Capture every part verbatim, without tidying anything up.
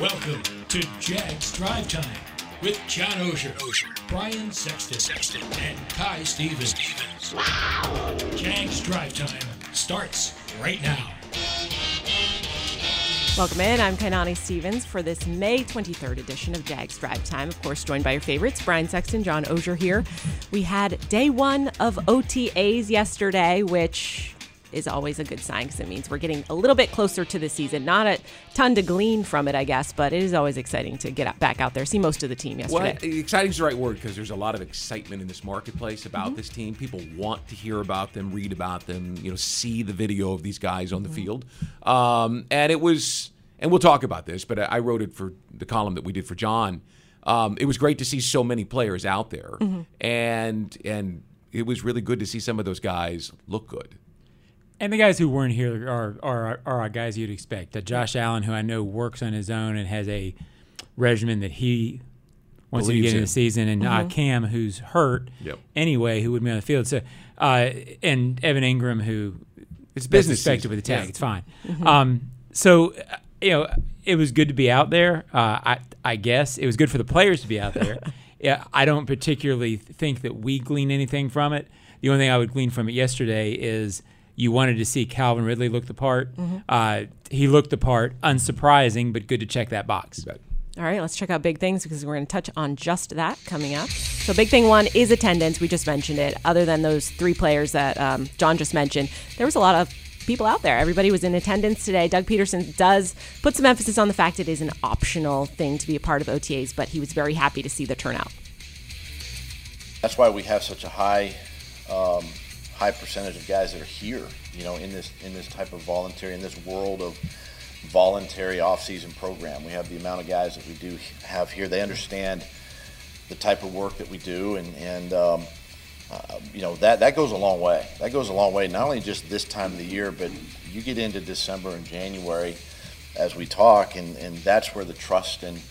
Welcome to Jags Drive Time with John Oehser, Brian Sexton, Sexton and Kai Stevens. Stevens. Wow. Jags Drive Time starts right now. Welcome in. I'm Kainani Stevens for this May twenty-third edition of Jags Drive Time. Of course, joined by your favorites, Brian Sexton, John Oehser here. We had day one of O T As yesterday, which is always a good sign because it means we're getting a little bit closer to the season. Not a ton to glean from it, I guess, but it is always exciting to get back out there, see most of the team yesterday. Well, exciting is the right word because there's a lot of excitement in this marketplace about mm-hmm. this team. People want to hear about them, read about them, you know, see the video of these guys on mm-hmm. the field. Um, and it was, and we'll talk about this, but I wrote it for the column that we did for John. Um, it was great to see so many players out there, mm-hmm. and and it was really good to see some of those guys look good. And the guys who weren't here are are are our guys you'd expect. Uh, Josh Allen, who I know works on his own and has a regimen that he wants to get in the season, and mm-hmm. uh, Cam, who's hurt yep. anyway, who would be on the field. So, uh, and Evan Ingram, who it's business expected with the tag, yeah. it's fine. Mm-hmm. Um, so uh, you know, it was good to be out there. Uh, I I guess it was good for the players to be out there. yeah, I don't particularly think that we glean anything from it. The only thing I would glean from it yesterday is. You wanted to see Calvin Ridley look the part. Mm-hmm. Uh, he looked the part. Unsurprising, but good to check that box. Right. All right, let's check out big things because we're going to touch on just that coming up. So big thing one is attendance. We just mentioned it. Other than those three players that um, John just mentioned, there was a lot of people out there. Everybody was in attendance today. Doug Peterson does put some emphasis on the fact it is an optional thing to be a part of O T As, but he was very happy to see the turnout. That's why we have such a high... Um, high percentage of guys that are here, you know, in this in this type of voluntary, in this world of voluntary off-season program. We have the amount of guys that we do have here. They understand the type of work that we do, and, and um, uh, you know, that, that goes a long way. That goes a long way, not only just this time of the year, but you get into December and January as we talk, and, and that's where the trust and,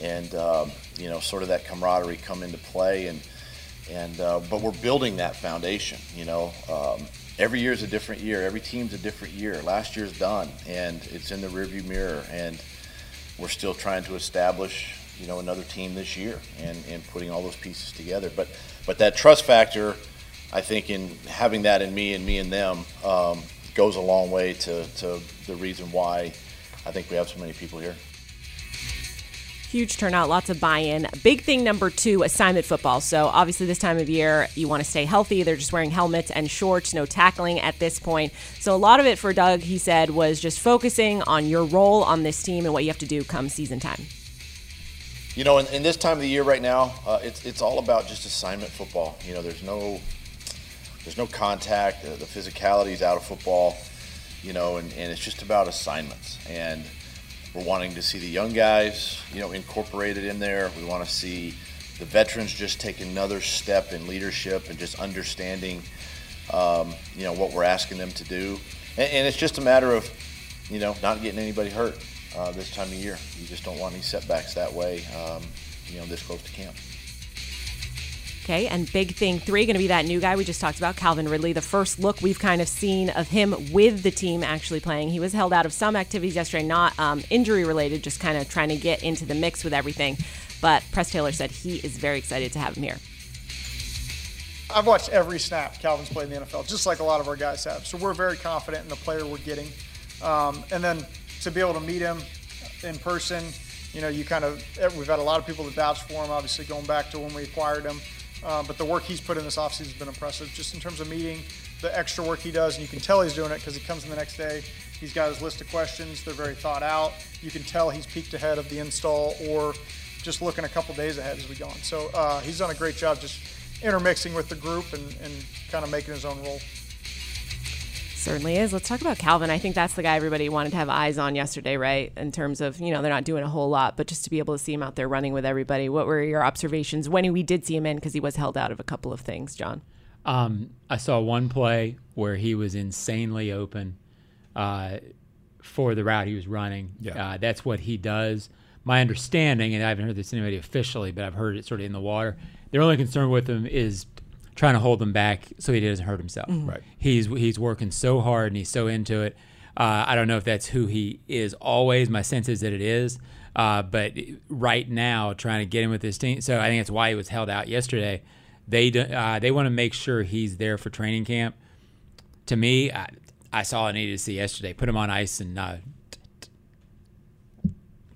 and um, you know, sort of that camaraderie come into play. and. And uh, but we're building that foundation, you know. Um, every year's a different year. Every team's a different year. Last year's done, and it's in the rearview mirror. And we're still trying to establish, you know, another team this year, and, and putting all those pieces together. But but that trust factor, I think, in having that in me and me and them um, goes a long way to, to the reason why I think we have so many people here. Huge turnout, lots of buy-in. Big thing number two, assignment football. So obviously this time of year, you want to stay healthy. They're just wearing helmets and shorts, no tackling at this point. So a lot of it for Doug, he said, was just focusing on your role on this team and what you have to do come season time. You know, in, in this time of the year right now, uh, it's it's all about just assignment football. You know, there's no there's no contact. The, the physicality is out of football, you know, and, and it's just about assignments. And we're wanting to see the young guys, you know, incorporated in there. We want to see the veterans just take another step in leadership and just understanding, um, you know, what we're asking them to do. And, and it's just a matter of, you know, not getting anybody hurt uh, this time of year. You just don't want any setbacks that way, um, you know, this close to camp. Okay, and big thing three, going to be that new guy we just talked about, Calvin Ridley. The first look we've kind of seen of him with the team actually playing. He was held out of some activities yesterday, not um, injury-related, just kind of trying to get into the mix with everything. But Press Taylor said he is very excited to have him here. I've watched every snap Calvin's played in the N F L, just like a lot of our guys have. So we're very confident in the player we're getting. Um, and then to be able to meet him in person, you know, you kind of – we've had a lot of people that vouch for him, obviously, going back to when we acquired him. Uh, but the work he's put in this offseason has been impressive, just in terms of meeting, the extra work he does. And you can tell he's doing it because he comes in the next day. He's got his list of questions. They're very thought out. You can tell he's peaked ahead of the install or just looking a couple days ahead as we go on. So uh, he's done a great job just intermixing with the group and, and kind of making his own role. Certainly is. Let's talk about Calvin. I think that's the guy everybody wanted to have eyes on yesterday, right? In terms of, you know, they're not doing a whole lot, but just to be able to see him out there running with everybody. What were your observations when we did see him in? Because he was held out of a couple of things, John. Um, I saw one play where he was insanely open uh, for the route he was running. Yeah. Uh, that's what he does. My understanding, and I haven't heard this anybody officially, but I've heard it sort of in the water. Their only concern with him is trying to hold him back so he doesn't hurt himself. Mm-hmm. Right. He's he's working so hard and he's so into it. Uh, I don't know if that's who he is always. My sense is that it is. Uh, but right now, trying to get him with this team. So I think that's why he was held out yesterday. They do, uh, they want to make sure he's there for training camp. To me, I, I saw I needed to see yesterday. Put him on ice and uh,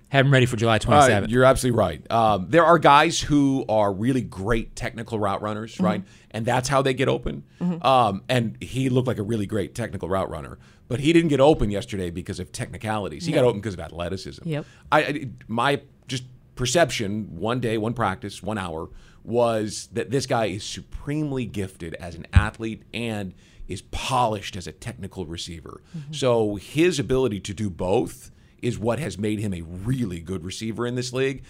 have him ready for July twenty-seventh. Uh, you're absolutely right. Um, there are guys who are really great technical route runners, mm-hmm. right? And that's how they get open. Mm-hmm. Um, and he looked like a really great technical route runner. But he didn't get open yesterday because of technicalities. He no. got open because of athleticism. Yep. I, I my just perception, one day, one practice, one hour, was that this guy is supremely gifted as an athlete and is polished as a technical receiver. Mm-hmm. So his ability to do both is what has made him a really good receiver in this league.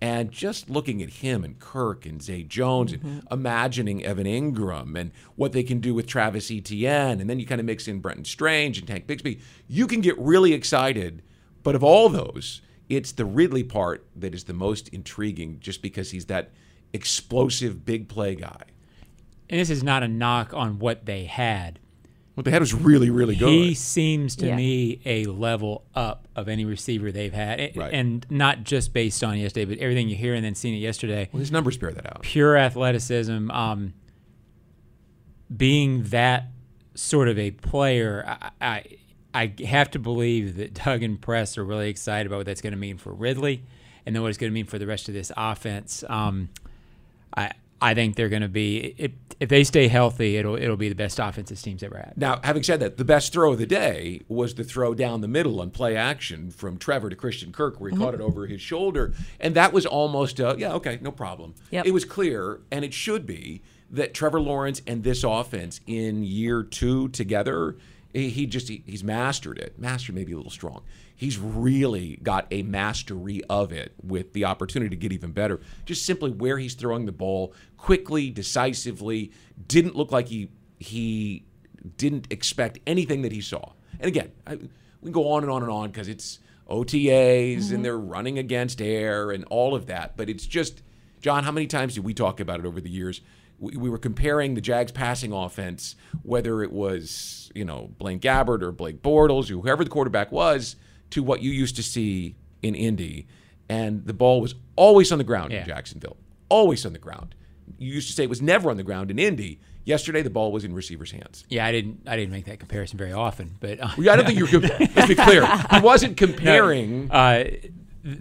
And just looking at him and Kirk and Zay Jones mm-hmm. and imagining Evan Ingram and what they can do with Travis Etienne, and then you kind of mix in Brenton Strange and Tank Bigsby, you can get really excited. But of all those, it's the Ridley part that is the most intriguing just because he's that explosive big play guy. And this is not a knock on what they had. What they had was really, really good. He seems to yeah. me a level up of any receiver they've had. It, right. And not just based on yesterday, but everything you hear and then seeing it yesterday. Well, his numbers bear that out. Pure athleticism. Um, being that sort of a player, I, I I have to believe that Doug and Press are really excited about what that's going to mean for Ridley and then what it's going to mean for the rest of this offense. Um, I I think they're going to be it, if they stay healthy, it'll it'll be the best offense this team's ever had. Now, having said that, the best throw of the day was the throw down the middle on play action from Trevor to Christian Kirk, where he mm-hmm. caught it over his shoulder, and that was almost a yeah, okay, no problem. Yep. It was clear, and it should be that Trevor Lawrence and this offense in year two together, he, he just he, he's mastered it. Mastered may be a little strong. He's really got a mastery of it with the opportunity to get even better. Just simply where he's throwing the ball quickly, decisively, didn't look like he he didn't expect anything that he saw. And again, I, we go on and on and on because it's O T As mm-hmm. and they're running against air and all of that. But it's just, John, how many times did we talk about it over the years? We, we were comparing the Jags passing offense, whether it was, you know, Blaine Gabbert or Blake Bortles or whoever the quarterback was, to what you used to see in Indy, and the ball was always on the ground yeah. in Jacksonville. Always on the ground. You used to say it was never on the ground in Indy. Yesterday, the ball was in receivers' hands. Yeah, I didn't. I didn't make that comparison very often, but uh, yeah, I don't think you're. Let's be clear. I wasn't comparing, no, uh,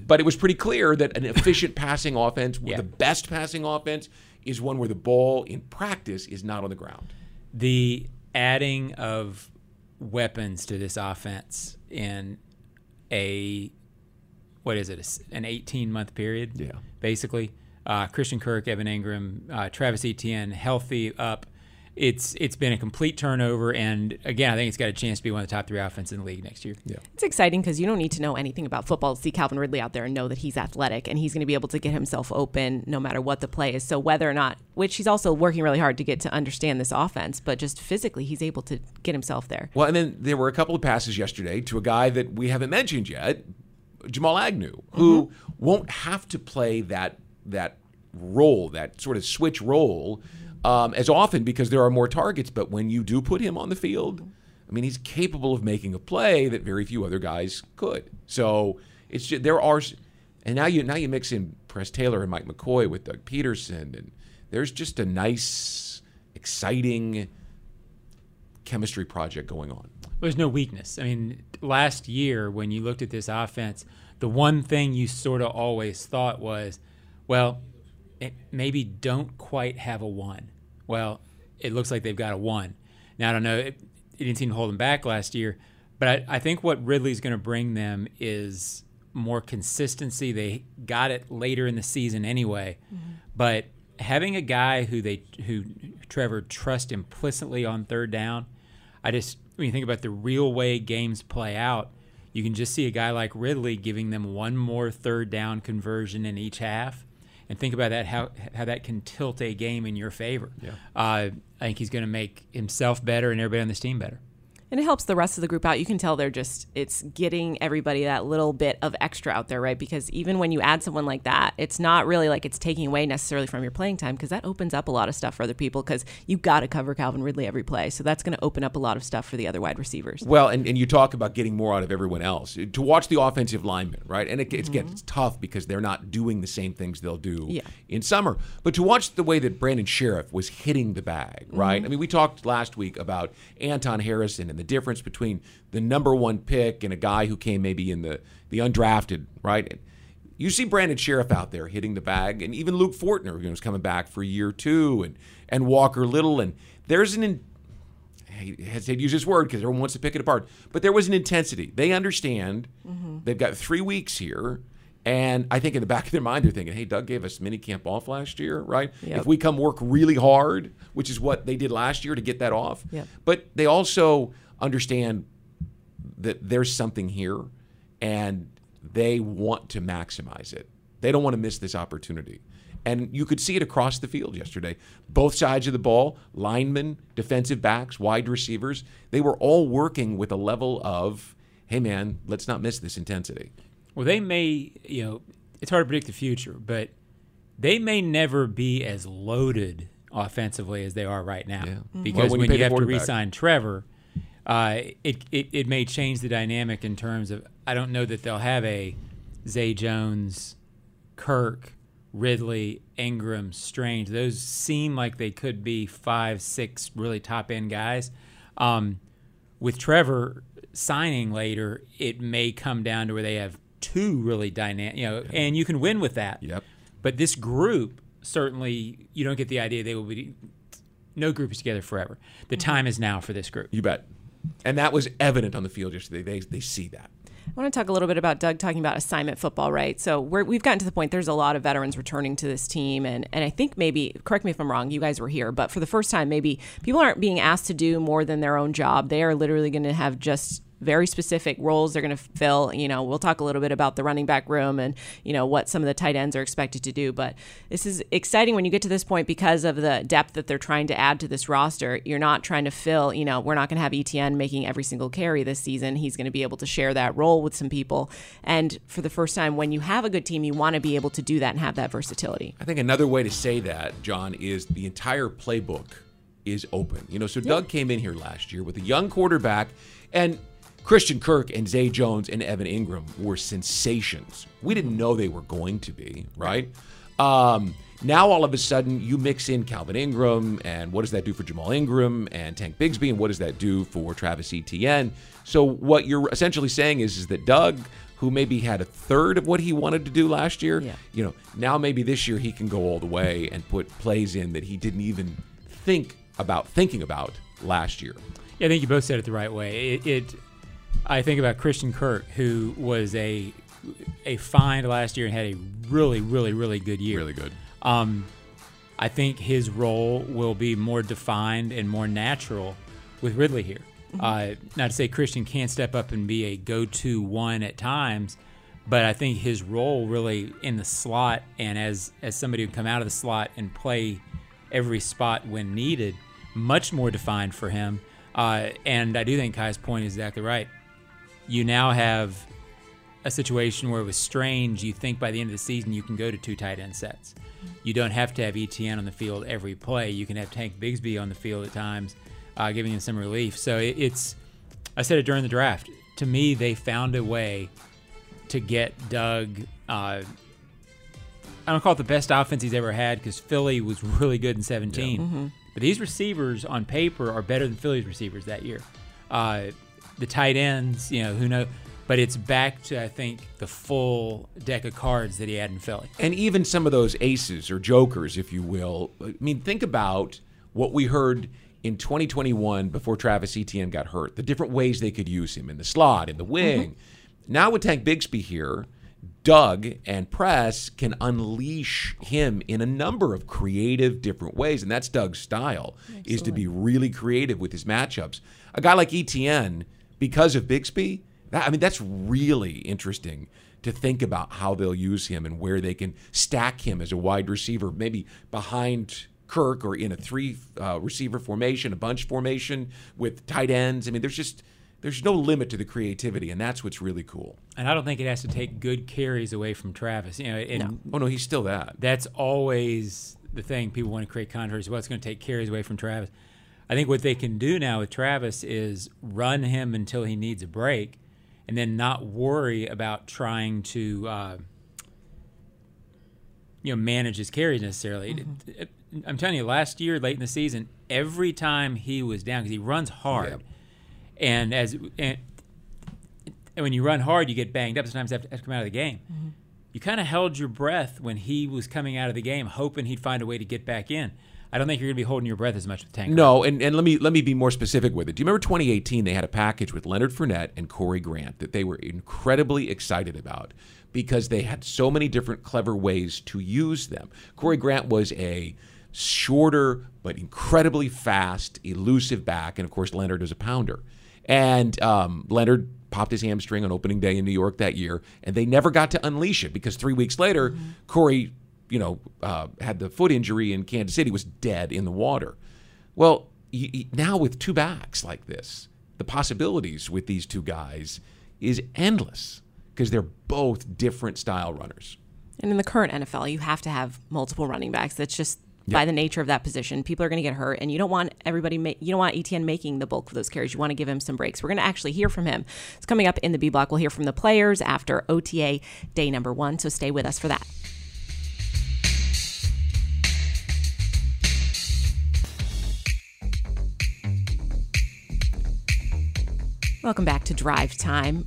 but it was pretty clear that an efficient passing offense, yeah. the best passing offense, is one where the ball in practice is not on the ground. The adding of weapons to this offense in a, what is it, an eighteen-month period, yeah. basically. Uh, Christian Kirk, Evan Ingram, uh, Travis Etienne, healthy, up. It's It's been a complete turnover, and, again, I think it's got a chance to be one of the top three offenses in the league next year. Yeah. It's exciting because you don't need to know anything about football to see Calvin Ridley out there and know that he's athletic, and he's going to be able to get himself open no matter what the play is. So whether or not, which he's also working really hard to get to understand this offense, but just physically he's able to get himself there. Well, and then there were a couple of passes yesterday to a guy that we haven't mentioned yet, Jamal Agnew, who mm-hmm. won't have to play that that role, that sort of switch role, Um, as often because there are more targets. But when you do put him on the field, I mean, he's capable of making a play that very few other guys could. So it's just, there are, and now you now you mix in Press Taylor and Mike McCoy with Doug Peterson, and there's just a nice, exciting chemistry project going on. There's no weakness. I mean, last year when you looked at this offense, the one thing you sort of always thought was, well, it maybe don't quite have a one. Well, it looks like they've got a one. Now, I don't know. It, it didn't seem to hold them back last year. But I, I think what Ridley's going to bring them is more consistency. They got it later in the season anyway. Mm-hmm. But having a guy who they who Trevor trusts implicitly on third down, I just when you think about the real way games play out, you can just see a guy like Ridley giving them one more third down conversion in each half. And think about that, how how that can tilt a game in your favor. Yeah. Uh, I think he's going to make himself better and everybody on this team better. and it helps the rest of the group out. You can tell they're just, it's getting everybody that little bit of extra out there, right? Because even when you add someone like that, it's not really like it's taking away necessarily from your playing time, because that opens up a lot of stuff for other people, because you've got to cover Calvin Ridley every play. So that's going to open up a lot of stuff for the other wide receivers. Well, and, and you talk about getting more out of everyone else. To watch the offensive linemen, right? And it, it's, mm-hmm. it's tough because they're not doing the same things they'll do yeah. in summer. But to watch the way that Brandon Sheriff was hitting the bag, right? Mm-hmm. I mean, we talked last week about Anton Harrison and the difference between the number one pick and a guy who came maybe in the, the undrafted, right? You see Brandon Sheriff out there hitting the bag, and even Luke Fortner, who's coming back for year two, and and Walker Little, and there's an in- I hesitate to use this word because everyone wants to pick it apart, but there was an intensity. They understand mm-hmm. they've got three weeks here, and I think in the back of their mind they're thinking, hey, Doug gave us minicamp off last year, right? Yep. If we come work really hard, which is what they did last year to get that off, yep. but they also understand that there's something here, and they want to maximize it. They don't want to miss this opportunity. And you could see it across the field yesterday. Both sides of the ball, linemen, defensive backs, wide receivers, they were all working with a level of, hey, man, let's not miss this intensity. Well, they may, you know, it's hard to predict the future, but they may never be as loaded offensively as they are right now. Yeah. Because well, when, when you, you have to re-sign Trevor, uh, it, it, it may change the dynamic in terms of, I don't know that they'll have a Zay Jones, Kirk, Ridley, Ingram, Strange, those seem like they could be five, six really top-end guys. Um, with Trevor signing later, it may come down to where they have two really dynamic, you know, yeah. and you can win with that. Yep. But this group, certainly, you don't get the idea they will be – no group is together forever. The time is now for this group. You bet. And that was evident on the field yesterday. They, they see that. I want to talk a little bit about Doug talking about assignment football, right? So we're, we've gotten to the point there's a lot of veterans returning to this team, and, and I think maybe, correct me if I'm wrong, you guys were here, but for the first time maybe people aren't being asked to do more than their own job. They are literally going to have just very specific roles they're going to fill. You know, we'll talk a little bit about the running back room and, you know, what some of the tight ends are expected to do. But this is exciting when you get to this point because of the depth that they're trying to add to this roster. You're not trying to fill, you know, we're not going to have Etienne making every single carry this season. He's going to be able to share that role with some people. And for the first time, when you have a good team, you want to be able to do that and have that versatility. I think another way to say that, John, is the entire playbook is open. You know, so Doug yeah. came in here last year with a young quarterback, and Christian Kirk and Zay Jones and Evan Ingram were sensations. We didn't know they were going to be, right? Um, now, all of a sudden, you mix in Calvin Ingram, and what does that do for Jamal Ingram and Tank Bigsby, and what does that do for Travis Etienne? So what you're essentially saying is, is that Doug, who maybe had a third of what he wanted to do last year, yeah. you know, now maybe this year he can go all the way and put plays in that he didn't even think about thinking about last year. Yeah, I think you both said it the right way. It... it I think about Christian Kirk, who was a a find last year and had a really, really, really good year. Really good. Um, I think his role will be more defined and more natural with Ridley here. Mm-hmm. Uh, not to say Christian can't step up and be a go-to one at times, but I think his role really in the slot and as, as somebody who come out of the slot and play every spot when needed, much more defined for him. Uh, and I do think Kai's point is exactly right. You now have a situation where it was Strange. You think by the end of the season you can go to two tight end sets. You don't have to have Etienne on the field every play. You can have Tank Bigsby on the field at times, uh, giving him some relief. So it, it's, I said it during the draft. To me, they found a way to get Doug, uh, I don't call it the best offense he's ever had because Philly was really good in seventeen. Yeah. Mm-hmm. But these receivers on paper are better than Philly's receivers that year. Uh, The tight ends, you know, who knows? But it's back to, I think, the full deck of cards that he had in Philly. And even some of those aces or jokers, if you will. I mean, think about what we heard in twenty twenty-one before Travis Etienne got hurt. The different ways they could use him in the slot, in the wing. Mm-hmm. Now with Tank Bigsby here, Doug and Press can unleash him in a number of creative different ways. And that's Doug's style, Excellent. is to be really creative with his matchups. A guy like Etienne, because of Bigsby, that, I mean, that's really interesting to think about how they'll use him and where they can stack him as a wide receiver, maybe behind Kirk or in a three uh, receiver formation, a bunch formation with tight ends. I mean, there's just there's no limit to the creativity, and that's what's really cool. And I don't think it has to take good carries away from Travis. You know, and no. Oh, no, he's still that. That's always the thing people want to create controversy. Well, it's going to take carries away from Travis. I think what they can do now with Travis is run him until he needs a break and then not worry about trying to uh, you know, manage his carries necessarily. Mm-hmm. I'm telling you, last year, late in the season, every time he was down, because he runs hard. Yep. And as and, and when you run hard, you get banged up. Sometimes you have to, have to come out of the game. Mm-hmm. You kind of held your breath when he was coming out of the game, hoping he'd find a way to get back in. I don't think you're going to be holding your breath as much with Tank. No, and, and let me let me be more specific with it. Do you remember twenty eighteen, they had a package with Leonard Fournette and Corey Grant that they were incredibly excited about because they had so many different clever ways to use them. Corey Grant was a shorter but incredibly fast, elusive back, and, of course, Leonard was a pounder. And um, Leonard popped his hamstring on opening day in New York that year, and they never got to unleash it because three weeks later, mm-hmm. Corey, you know, uh, had the foot injury in Kansas City, was dead in the water. Well, he, he, now with two backs like this, the possibilities with these two guys is endless because they're both different style runners. And in the current N F L, you have to have multiple running backs. That's just Yep. by the nature of that position. People are going to get hurt, and you don't want everybody ma- you don't want Etienne making the bulk of those carries. You want to give him some breaks. We're going to actually hear from him. It's coming up in the B Block. We'll hear from the players after O T A day number one, so stay with us for that. Welcome back to Drive Time.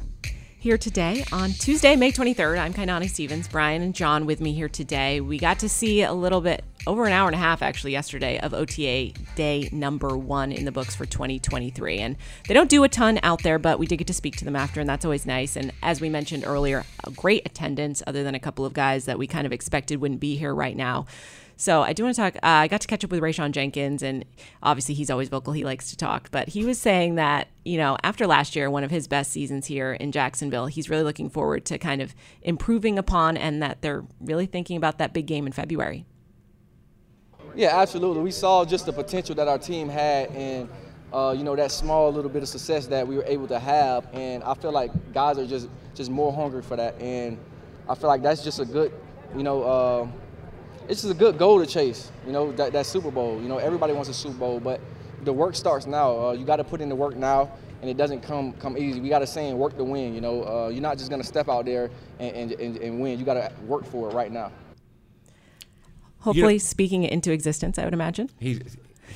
Here today on Tuesday, May twenty-third. I'm Kainani Stevens, Brian and John with me here today. We got to see a little bit, over an hour and a half actually yesterday, of O T A day number one in the books for twenty twenty-three. And they don't do a ton out there, but we did get to speak to them after, and that's always nice. And as we mentioned earlier, a great attendance other than a couple of guys that we kind of expected wouldn't be here right now. So I do want to talk, uh, I got to catch up with Rayshawn Jenkins, and obviously he's always vocal, he likes to talk, but he was saying that, you know, after last year, one of his best seasons here in Jacksonville, he's really looking forward to kind of improving upon, and that they're really thinking about that big game in February. Yeah, absolutely. We saw just the potential that our team had, and uh, you know, that small little bit of success that we were able to have, and I feel like guys are just, just more hungry for that, and I feel like that's just a good, you know, uh, it's just a good goal to chase, you know, that, that Super Bowl. You know, everybody wants a Super Bowl, but the work starts now. Uh, you got to put in the work now, and it doesn't come come easy. We got to say and work to win, you know. Uh, you're not just going to step out there and, and, and win. You got to work for it right now. Hopefully, you know, speaking it into existence, I would imagine. He's,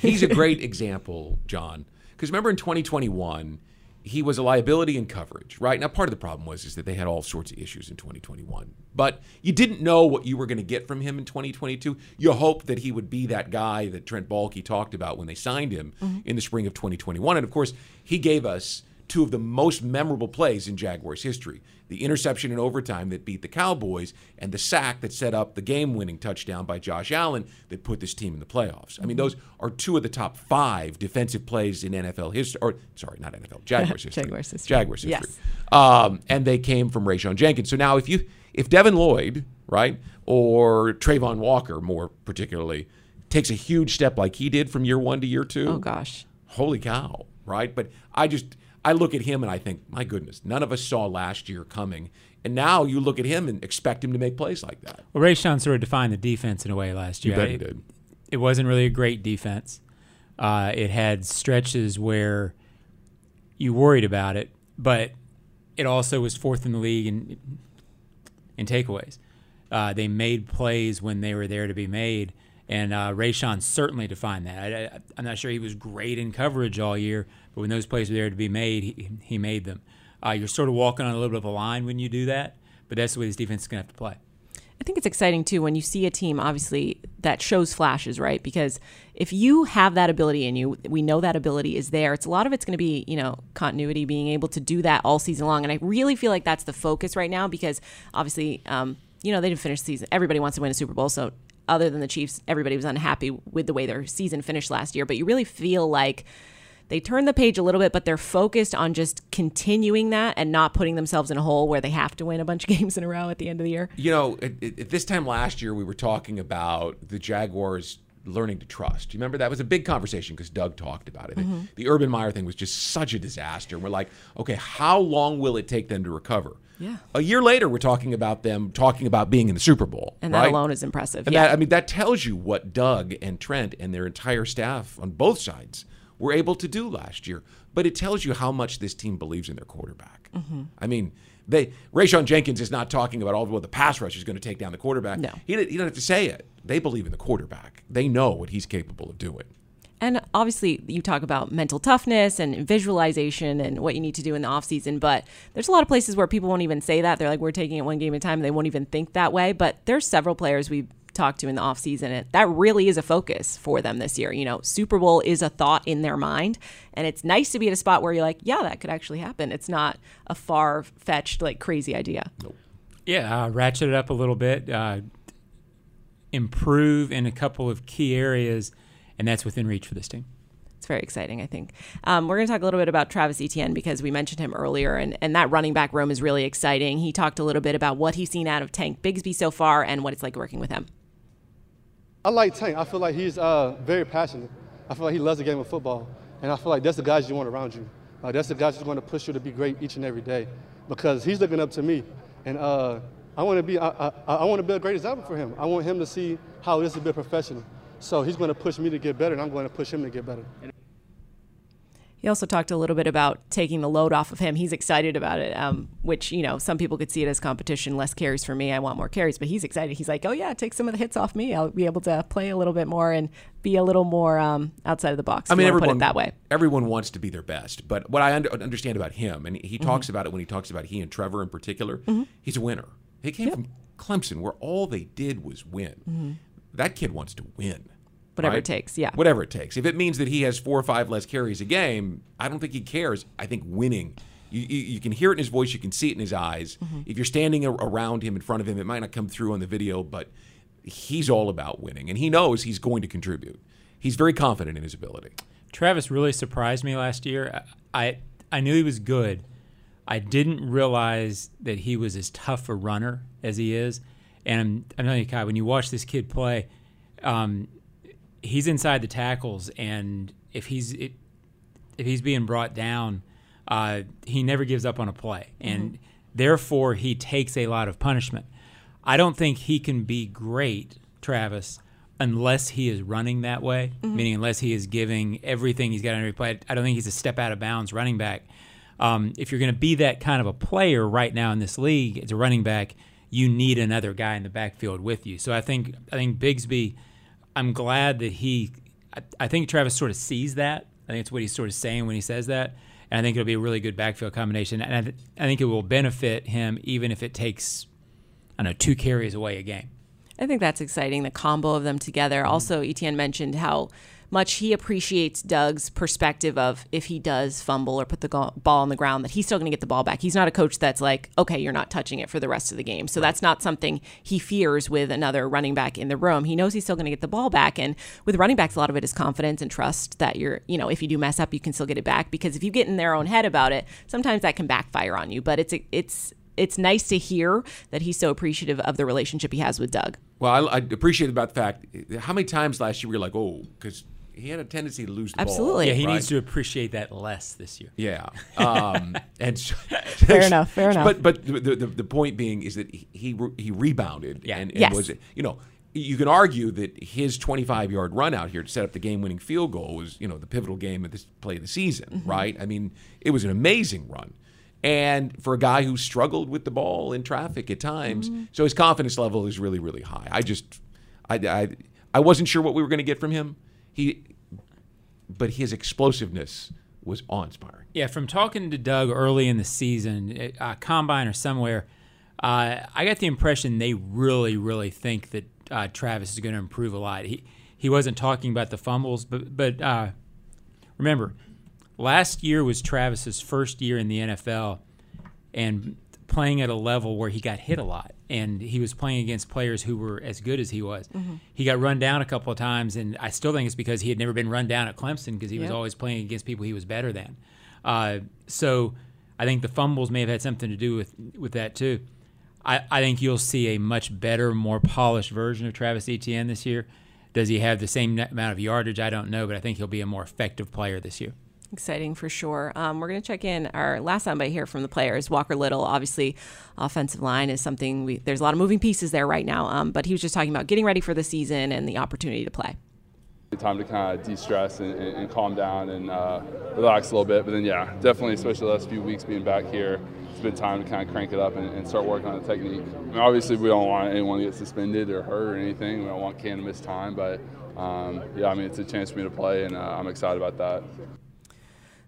he's a great example, John, because remember in twenty twenty-one, he was a liability in coverage, right? Now, part of the problem was is that they had all sorts of issues in twenty twenty-one. But you didn't know what you were going to get from him in twenty twenty-two. You hoped that he would be that guy that Trent Baalke talked about when they signed him mm-hmm. in the spring of twenty twenty-one. And, of course, he gave us two of the most memorable plays in Jaguars history, the interception in overtime that beat the Cowboys and the sack that set up the game-winning touchdown by Josh Allen that put this team in the playoffs. I mean, those are two of the top five defensive plays in N F L history. Or, sorry, not N F L, Jaguars history. Jaguars history. Jaguars history. Yes. Um, and they came from Rayshawn Jenkins. So now if you, if Devin Lloyd, right, or Trayvon Walker more particularly, takes a huge step like he did from year one to year two. Oh, gosh. Holy cow, right? But I just... I look at him and I think, my goodness, none of us saw last year coming. And now you look at him and expect him to make plays like that. Well, Rayshawn sort of defined the defense in a way last year. You bet he did. It wasn't really a great defense. Uh, it had stretches where you worried about it, but it also was fourth in the league in, in takeaways. Uh, they made plays when they were there to be made, and uh, Rayshawn certainly defined that. I, I, I'm not sure he was great in coverage all year, but when those plays were there to be made, he, he made them. Uh, you're sort of walking on a little bit of a line when you do that, but that's the way this defense is going to have to play. I think it's exciting, too, when you see a team, obviously, that shows flashes, right? Because if you have that ability in you, we know that ability is there. It's a lot of it's going to be, you know, continuity, being able to do that all season long. And I really feel like that's the focus right now because, obviously, um, you know, they didn't finish the season. Everybody wants to win a Super Bowl, so other than the Chiefs, everybody was unhappy with the way their season finished last year. But you really feel like they turn the page a little bit, but they're focused on just continuing that and not putting themselves in a hole where they have to win a bunch of games in a row at the end of the year. You know, at, at this time last year, we were talking about the Jaguars learning to trust. You remember that was a big conversation because Doug talked about it. Mm-hmm. The Urban Meyer thing was just such a disaster. We're like, okay, how long will it take them to recover? Yeah. A year later, we're talking about them talking about being in the Super Bowl. And right? that alone is impressive. And yeah. that, I mean, that tells you what Doug and Trent and their entire staff on both sides were able to do last year. But it tells you how much this team believes in their quarterback. Mm-hmm. I mean, they Rayshawn Jenkins is not talking about all the, well, the pass rush is going to take down the quarterback. No. He didn't, he didn't have to say it. They believe in the quarterback. They know what he's capable of doing. And obviously, you talk about mental toughness and visualization and what you need to do in the offseason, but there's a lot of places where people won't even say that. They're like, we're taking it one game at a time. And they won't even think that way. But there's several players we've talked to in the offseason, and that really is a focus for them this year. You know, Super Bowl is a thought in their mind, and it's nice to be at a spot where you're like, yeah, that could actually happen. It's not a far-fetched, like, crazy idea. Nope. Yeah, uh, ratchet it up a little bit, uh, improve in a couple of key areas, and that's within reach for this team. It's very exciting, I think. Um, we're going to talk a little bit about Travis Etienne because we mentioned him earlier, and, and that running back room is really exciting. He talked a little bit about what he's seen out of Tank Bigsby so far and what it's like working with him. I like Tank. I feel like he's uh, very passionate. I feel like he loves the game of football, and I feel like that's the guys you want around you. Uh, that's the guys who's going to push you to be great each and every day because he's looking up to me, and uh, I want to be I, I, I want to be a great example for him. I want him to see how this is a professional. So he's going to push me to get better, and I'm going to push him to get better. He also talked a little bit about taking the load off of him. He's excited about it, um, which, you know, some people could see it as competition, less carries for me. I want more carries, but he's excited. He's like, oh, yeah, take some of the hits off me. I'll be able to play a little bit more and be a little more um, outside of the box. I mean, everyone, put it that way. Everyone wants to be their best, but what I understand about him, and he talks mm-hmm. about it when he talks about he and Trevor in particular, mm-hmm. he's a winner. He came yep. from Clemson where all they did was win. Mm-hmm. That kid wants to win. Whatever right? it takes, yeah. Whatever it takes. If it means that he has four or five less carries a game, I don't think he cares. I think winning, you, you, you can hear it in his voice, you can see it in his eyes. Mm-hmm. If you're standing a- around him, in front of him, it might not come through on the video, but he's all about winning, and he knows he's going to contribute. He's very confident in his ability. Travis really surprised me last year. I, I, I knew he was good. I didn't realize that he was as tough a runner as he is. And I'm telling you, Kai, when you watch this kid play, um, he's inside the tackles, and if he's it, if he's being brought down, uh, he never gives up on a play, and mm-hmm. therefore he takes a lot of punishment. I don't think he can be great, Travis, unless he is running that way, mm-hmm. meaning unless he is giving everything he's got on every play. I don't think he's a step out of bounds running back. Um, if you're going to be that kind of a player right now in this league, it's a running back. You need another guy in the backfield with you. So I think I think Bigsby, I'm glad that he I, I think Travis sort of sees that. I think it's what he's sort of saying when he says that. And I think it'll be a really good backfield combination. And I, th- I think it will benefit him even if it takes, I don't know, two carries away a game. I think that's exciting, the combo of them together. Mm-hmm. Also, Etienne mentioned how much he appreciates Doug's perspective of if he does fumble or put the go- ball on the ground, that he's still going to get the ball back. He's not a coach that's like, okay, you're not touching it for the rest of the game. So right. that's not something he fears with another running back in the room. He knows he's still going to get the ball back. And with running backs, a lot of it is confidence and trust that you're, you know, if you do mess up, you can still get it back. Because if you get in their own head about it, sometimes that can backfire on you. But it's it's it's nice to hear that he's so appreciative of the relationship he has with Doug. Well, I, I appreciate about the fact, how many times last year we were like, oh, because he had a tendency to lose the Absolutely. Ball. Absolutely. Yeah, he right? needs to appreciate that less this year. Yeah. Um, and so, fair enough, fair enough. But but the, the the point being is that he he rebounded yeah. and, and yes. was, you know, you can argue that his twenty-five-yard run out here to set up the game-winning field goal was, you know, the pivotal game of this play of the season, mm-hmm. right? I mean, it was an amazing run. And for a guy who struggled with the ball in traffic at times, mm-hmm. so his confidence level is really, really high. I just, I, I, I wasn't sure what we were going to get from him. He, but his explosiveness was awe-inspiring. Yeah, from talking to Doug early in the season, at uh, Combine or somewhere, uh, I got the impression they really, really think that uh, Travis is going to improve a lot. He he wasn't talking about the fumbles, but but uh, remember, last year was Travis's first year in the N F L, and playing at a level where he got hit a lot, and he was playing against players who were as good as he was. Mm-hmm. He got run down a couple of times, and I still think it's because he had never been run down at Clemson because he yep. was always playing against people he was better than. Uh, so I think the fumbles may have had something to do with, with that too. I, I think you'll see a much better, more polished version of Travis Etienne this year. Does he have the same amount of yardage? I don't know, but I think he'll be a more effective player this year. Exciting for sure. Um, we're going to check in. Our last soundbite here from the players, Walker Little, obviously offensive line is something we, there's a lot of moving pieces there right now, um, but he was just talking about getting ready for the season and the opportunity to play. Time to kind of de-stress and, and calm down and uh, relax a little bit. But then, yeah, definitely, especially the last few weeks being back here, it's been time to kind of crank it up and, and start working on the technique. I mean, obviously, we don't want anyone to get suspended or hurt or anything. We don't want Cam to miss time. But, um, yeah, I mean, it's a chance for me to play, and uh, I'm excited about that.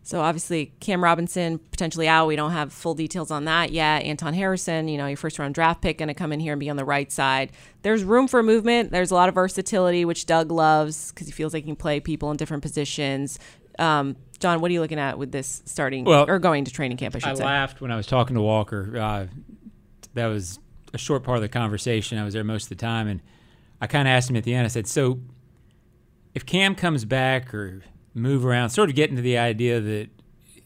So, obviously, Cam Robinson potentially out. We don't have full details on that yet. Anton Harrison, you know, your first-round draft pick, going to come in here and be on the right side. There's room for movement. There's a lot of versatility, which Doug loves because he feels like he can play people in different positions. Um, John, what are you looking at with this starting well, or going to training camp, I should I say? I laughed when I was talking to Walker. Uh, that was a short part of the conversation. I was there most of the time, and I kind of asked him at the end. I said, so if Cam comes back or – move around, sort of getting to the idea that,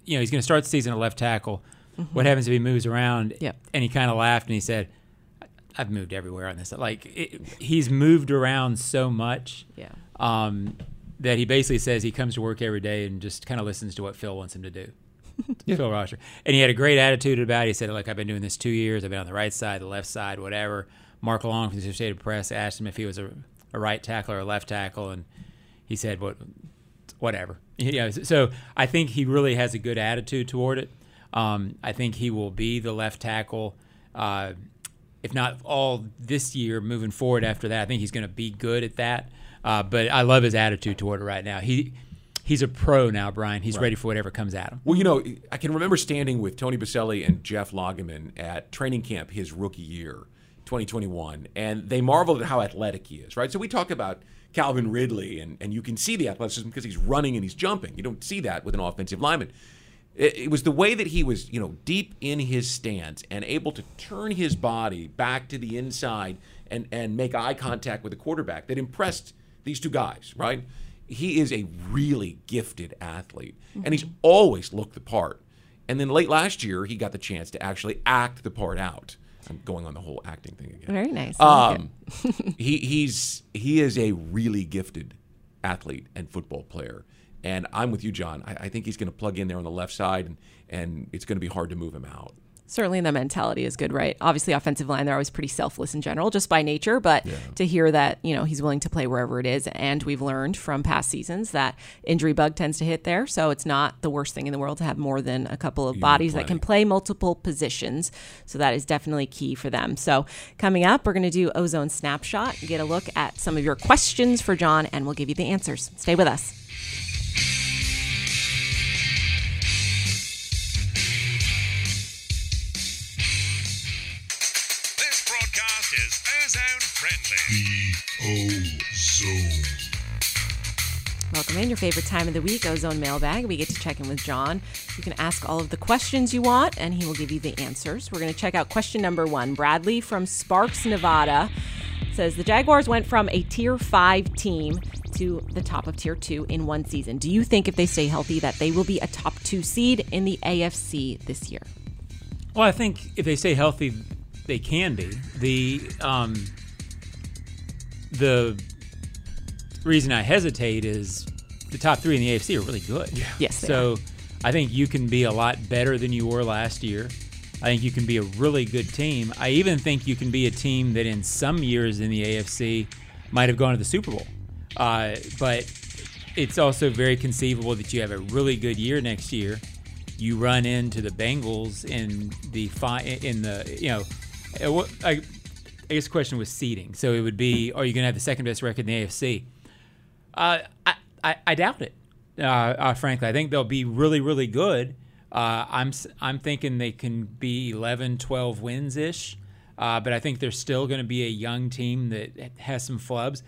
you know, he's going to start the season at left tackle. Mm-hmm. What happens if he moves around? Yep. And he kind of laughed and he said, I've moved everywhere on this. Like, it, he's moved around so much yeah. um, that he basically says he comes to work every day and just kind of listens to what Phil wants him to do. yeah. Phil Rosher. And he had a great attitude about it. He said, like, I've been doing this two years. I've been on the right side, the left side, whatever. Mark Long from the Associated Press asked him if he was a, a right tackle or a left tackle. And he said, what? Whatever. Yeah. So I think he really has a good attitude toward it. Um, I think he will be the left tackle, uh, if not all this year, moving forward after that. I think he's going to be good at that. Uh, but I love his attitude toward it right now. He he's a pro now, Brian. He's right. ready for whatever comes at him. Well, you know, I can remember standing with Tony Boselli and Jeff Loggeman at training camp his rookie year, twenty twenty-one, and they marveled at how athletic he is, right? So we talk about Calvin Ridley, and, and you can see the athleticism because he's running and he's jumping. You don't see that with an offensive lineman. It, it was the way that he was, you know, deep in his stance and able to turn his body back to the inside and, and make eye contact with the quarterback that impressed these two guys, right? He is a really gifted athlete, mm-hmm. and he's always looked the part. And then late last year, he got the chance to actually act the part out. I'm going on the whole acting thing again. Very nice. Um, he he's he is a really gifted athlete and football player, and I'm with you, John. I, I think he's going to plug in there on the left side, and, and it's going to be hard to move him out. Certainly, the mentality is good, right? Obviously, offensive line, they're always pretty selfless in general, just by nature. But yeah. to hear that, you know, he's willing to play wherever it is, and we've learned from past seasons that injury bug tends to hit there, so it's not the worst thing in the world to have more than a couple of You're bodies playing. that can play multiple positions. So that is definitely key for them. So coming up, we're going to do Ozone Snapshot, get a look at some of your questions for John, and we'll give you the answers. Stay with us. The Ozone. Welcome in, your favorite time of the week, Ozone Mailbag. We get to check in with John. You can ask all of the questions you want, and he will give you the answers. We're going to check out question number one. Bradley from Sparks, Nevada says, the Jaguars went from a tier five team to the top of tier two in one season. Do you think if they stay healthy that they will be a top two seed in the A F C this year? Well, I think if they stay healthy, they can be. The... Um, The reason I hesitate is the top three in the A F C are really good. Yeah. Yes, they So are. I think you can be a lot better than you were last year. I think you can be a really good team. I even think you can be a team that in some years in the A F C might have gone to the Super Bowl. Uh, but it's also very conceivable that you have a really good year next year. You run into the Bengals in the in the you know what I. I guess the question was seeding. So it would be, are you going to have the second best record in the A F C? Uh, I, I, I doubt it, uh, uh, frankly. I think they'll be really, really good. Uh, I'm I'm thinking they can be eleven, twelve wins-ish. Uh, but I think they're still going to be a young team that has some flubs.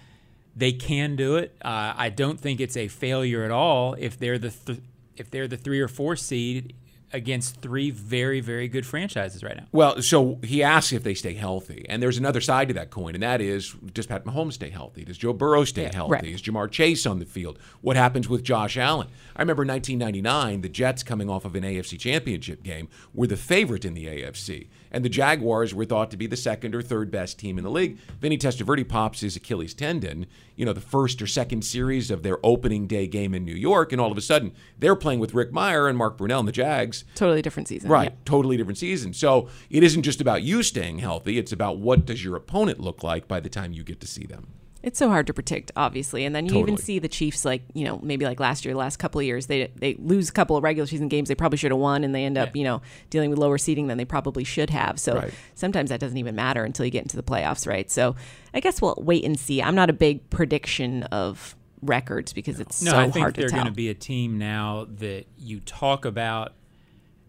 They can do it. Uh, I don't think it's a failure at all if they're the th- if they're the three or four seed against three very, very good franchises right now. Well, so he asks if they stay healthy. And there's another side to that coin, and that is, does Pat Mahomes stay healthy? Does Joe Burrow stay yeah, healthy? Right. Is Jamar Chase on the field? What happens with Josh Allen? I remember nineteen ninety-nine, the Jets coming off of an A F C championship game were the favorite in the A F C. And the Jaguars were thought to be the second or third best team in the league. Vinny Testaverde pops his Achilles tendon, you know, the first or second series of their opening day game in New York. And all of a sudden, they're playing with Rick Meyer and Mark Brunell and the Jags. Totally different season. Right. Yep. Totally different season. So it isn't just about you staying healthy. It's about what does your opponent look like by the time you get to see them. It's so hard to predict, obviously. And then you totally. even see the Chiefs, like, you know, maybe like last year, the last couple of years, they they lose a couple of regular season games they probably should have won, and they end up, yeah. you know, dealing with lower seeding than they probably should have. So right. sometimes that doesn't even matter until you get into the playoffs, right? So I guess we'll wait and see. I'm not a big prediction of records because it's no, so hard to tell. No, I think they're going to be a team now that you talk about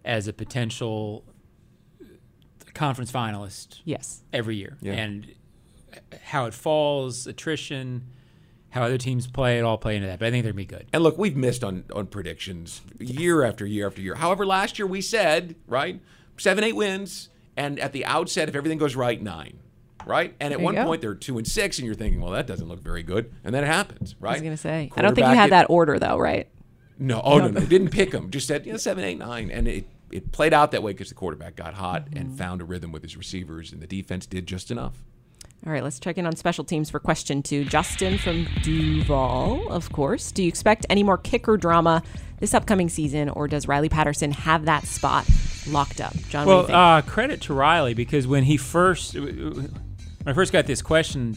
as a potential conference finalist yes. every year. Yeah. And how it falls, attrition, how other teams play, it all play into that. But I think they're going to be good. And look, we've missed on, on predictions year after year after year. However, last year we said, right, seven, eight wins, and at the outset, if everything goes right, nine. Right? And at one go. point, they're two and six, and you're thinking, well, that doesn't look very good. And then it happens, right? I was going to say. I don't think you had it, that order, though, right? No. Oh, no, no. Didn't pick them. Just said, you know, seven, eight, nine. And it, it played out that way because the quarterback got hot mm-hmm. and found a rhythm with his receivers, and the defense did just enough. All right, let's check in on special teams for question two. Justin from Duval, of course. Do you expect any more kicker drama this upcoming season, or does Riley Patterson have that spot locked up? John, well, what do you think? Well, uh, credit to Riley, because when he first, when I first got this question,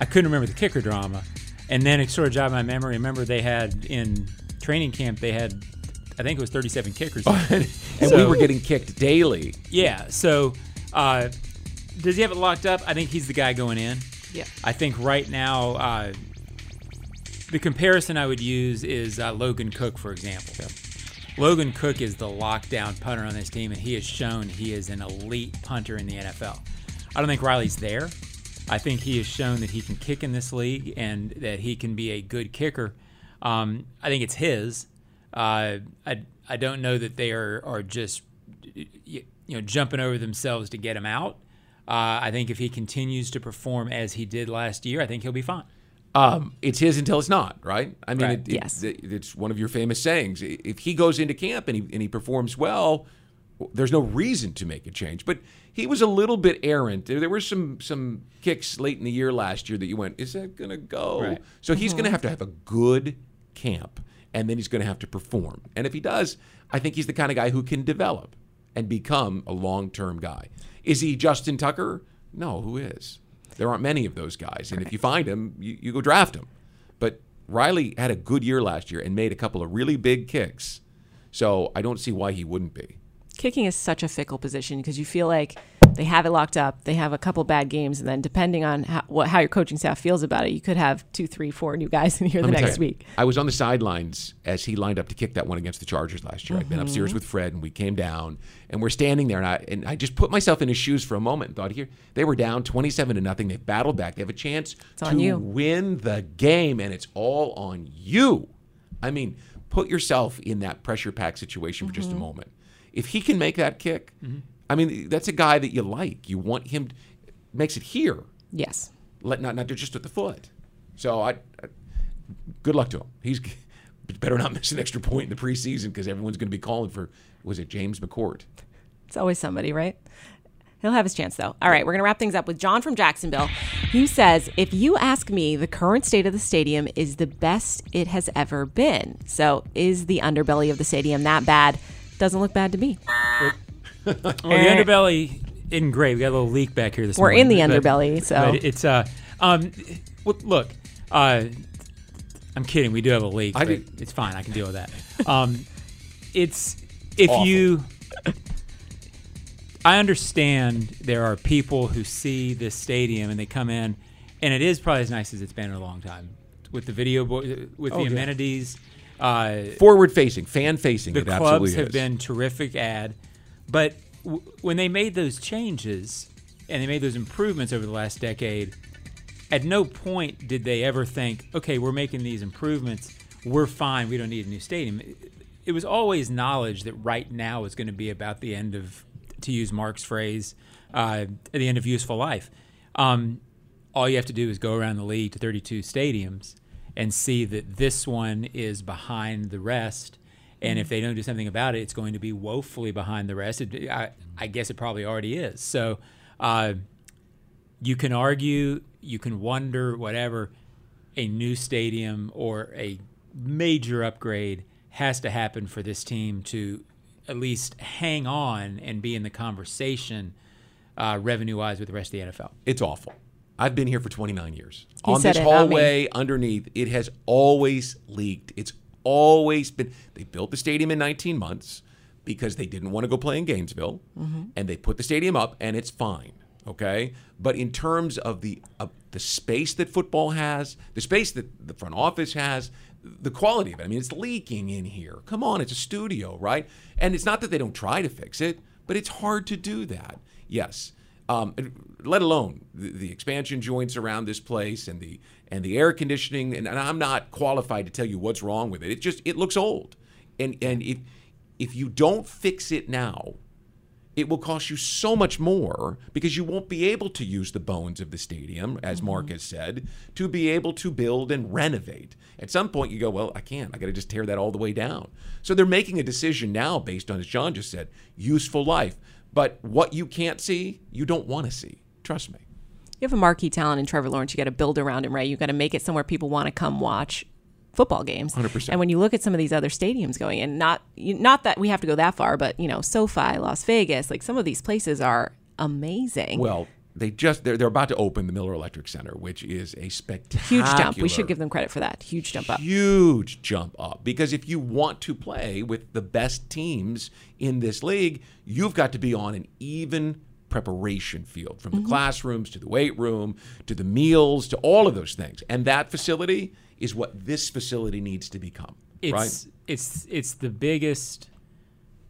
I couldn't remember the kicker drama, and then it sort of jogged my memory. I remember they had in training camp, they had, I think it was thirty-seven kickers, and so, we were getting kicked daily. Yeah, so. Uh, Does he have it locked up? I think he's the guy going in. Yeah. I think right now uh, the comparison I would use is uh, Logan Cooke, for example. Yeah. Logan Cooke is the lockdown punter on this team, and he has shown he is an elite punter in the N F L. I don't think Riley's there. I think he has shown that he can kick in this league and that he can be a good kicker. Um, I think it's his. Uh, I I don't know that they are, are just you know jumping over themselves to get him out. Uh, I think if he continues to perform as he did last year, I think he'll be fine. Um, it's his until it's not, right? I mean, right. It, it, yes. it, it's one of your famous sayings. If he goes into camp and he, and he performs well, there's no reason to make a change. But he was a little bit errant. There were some some kicks late in the year last year that you went, is that going to go? Right. So he's mm-hmm. going to have to have a good camp, and then he's going to have to perform. And if he does, I think he's the kind of guy who can develop and become a long-term guy. Is he Justin Tucker? No, who is? There aren't many of those guys. And right. if you find him, you, you go draft him. But Riley had a good year last year and made a couple of really big kicks. So I don't see why he wouldn't be. Kicking is such a fickle position because you feel like they have it locked up. They have a couple bad games. And then depending on how, what, how your coaching staff feels about it, you could have two, three, four new guys in here the next you, week. I was on the sidelines as he lined up to kick that one against the Chargers last year. Mm-hmm. I'd been upstairs with Fred, and we came down, and we're standing there. And I, and I just put myself in his shoes for a moment and thought, here, they were down twenty-seven to nothing. They've battled back. They have a chance to win the game, and it's all on you. I mean, put yourself in that pressure-packed situation for mm-hmm. just a moment. If he can make that kick, mm-hmm. I mean, that's a guy that you like. You want him to, makes it here. Yes. Let not not just at the foot. So I, I good luck to him. He's better not miss an extra point in the preseason because everyone's going to be calling for, was it James McCourt? It's always somebody, right? He'll have his chance, though. All right, we're going to wrap things up with John from Jacksonville, who says, if you ask me, the current state of the stadium is the best it has ever been. So is the underbelly of the stadium that bad? Doesn't look bad to me. Well, the underbelly isn't great. We got a little leak back here this We're morning. We're in the but, underbelly, so it's uh, um, look, uh, I'm kidding. We do have a leak. I but did. It's fine. I can deal with that. Um, it's if Awful. you. I understand there are people who see this stadium and they come in, and it is probably as nice as it's been in a long time with the video board, with oh, the yeah. amenities. Uh, Forward-facing, fan-facing. The it clubs have is. been terrific ad, but w- when they made those changes and they made those improvements over the last decade, at no point did they ever think, okay, we're making these improvements, we're fine, we don't need a new stadium. it was always knowledge that right now is going to be about the end of, to use Mark's phrase, uh, at the end of useful life. Um, all you have to do is go around the league to thirty-two stadiums and see that this one is behind the rest. And if they don't do something about it, it's going to be woefully behind the rest. It, I, I guess it probably already is. So uh, you can argue, you can wonder, whatever, a new stadium or a major upgrade has to happen for this team to at least hang on and be in the conversation uh, revenue-wise with the rest of the N F L. It's awful. I've been here for twenty-nine years. He On this it, hallway underneath, it has always leaked. It's always been. They built the stadium in nineteen months because they didn't want to go play in Gainesville, mm-hmm. and they put the stadium up, and it's fine. Okay, but in terms of the of the space that football has, the space that the front office has, the quality of it. I mean, it's leaking in here. Come on, it's a studio, right? And it's not that they don't try to fix it, but it's hard to do that. Yes. Um, let alone the, the expansion joints around this place and the and the air conditioning. And, and I'm not qualified to tell you what's wrong with it. It just it looks old, and and if if you don't fix it now, it will cost you so much more because you won't be able to use the bones of the stadium, as mm-hmm. Mark has said, to be able to build and renovate. At some point, you go, well, I can't. I got to just tear that all the way down. So they're making a decision now based on, as John just said, useful life. But what you can't see, you don't want to see. Trust me. You have a marquee talent in Trevor Lawrence. You got to build around him, right? You got to make it somewhere people want to come watch football games. one hundred percent. And when you look at some of these other stadiums going in, not not that we have to go that far, but you know, SoFi, Las Vegas, like some of these places are amazing. Well, they just they're they're about to open the Miller Electric Center, which is a spectacular huge jump. We should give them credit for that. Huge jump up. Huge jump up. Because if you want to play with the best teams in this league, you've got to be on an even preparation field, from the mm-hmm. classrooms to the weight room to the meals to all of those things. And that facility is what this facility needs to become. It's right? it's it's the biggest,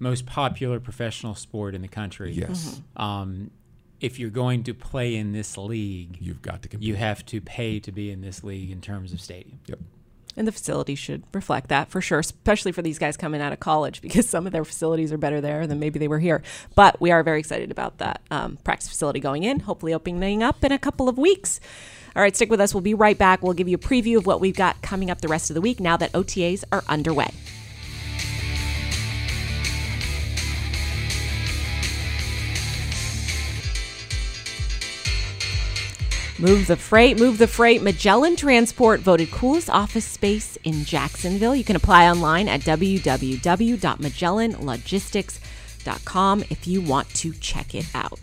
most popular professional sport in the country. Yes. Mm-hmm. Um If you're going to play in this league, you've got to compete. You have to pay to be in this league in terms of stadium. Yep. And the facility should reflect that for sure, especially for these guys coming out of college, because some of their facilities are better there than maybe they were here. But we are very excited about that um, practice facility going in, hopefully opening up in a couple of weeks. All right, stick with us. We'll be right back. We'll give you a preview of what we've got coming up the rest of the week now that O T As are underway. Move the freight, move the freight. Magellan Transport voted coolest office space in Jacksonville. You can apply online at w w w dot magellan logistics dot com if you want to check it out.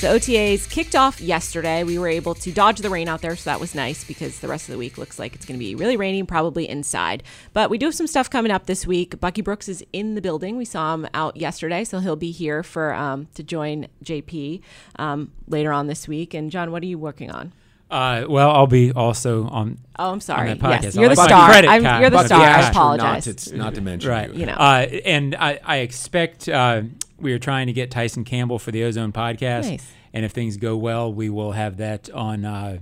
The O T As kicked off yesterday. We were able to dodge the rain out there, so that was nice because the rest of the week looks like it's going to be really rainy and probably inside. But we do have some stuff coming up this week. Bucky Brooks is in the building. We saw him out yesterday, so he'll be here for um, to join J P um, later on this week. And John, what are you working on? Uh, well, I'll be also on. Oh, I'm sorry. On that podcast. Yes, you're the star. I'm, you're the Bucky star. I apologize. Not to, not to mention right. you. you know. uh, and I, I expect uh, we are trying to get Tyson Campbell for the Ozone podcast. Nice. And if things go well, we will have that on uh,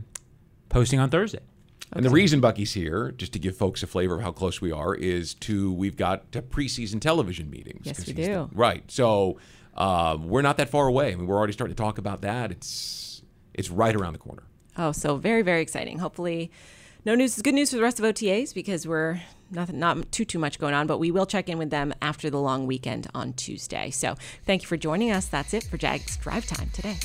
posting on Thursday. Okay. And the reason Bucky's here, just to give folks a flavor of how close we are, is to we've got preseason television meetings. Yes, we do. The, right. So uh, we're not that far away. I mean, we're already starting to talk about that. It's it's right around the corner. Oh, so very, very exciting. Hopefully no news is good news for the rest of O T As because we're nothing, not too, too much going on, but we will check in with them after the long weekend on Tuesday. So thank you for joining us. That's it for Jags Drive Time today.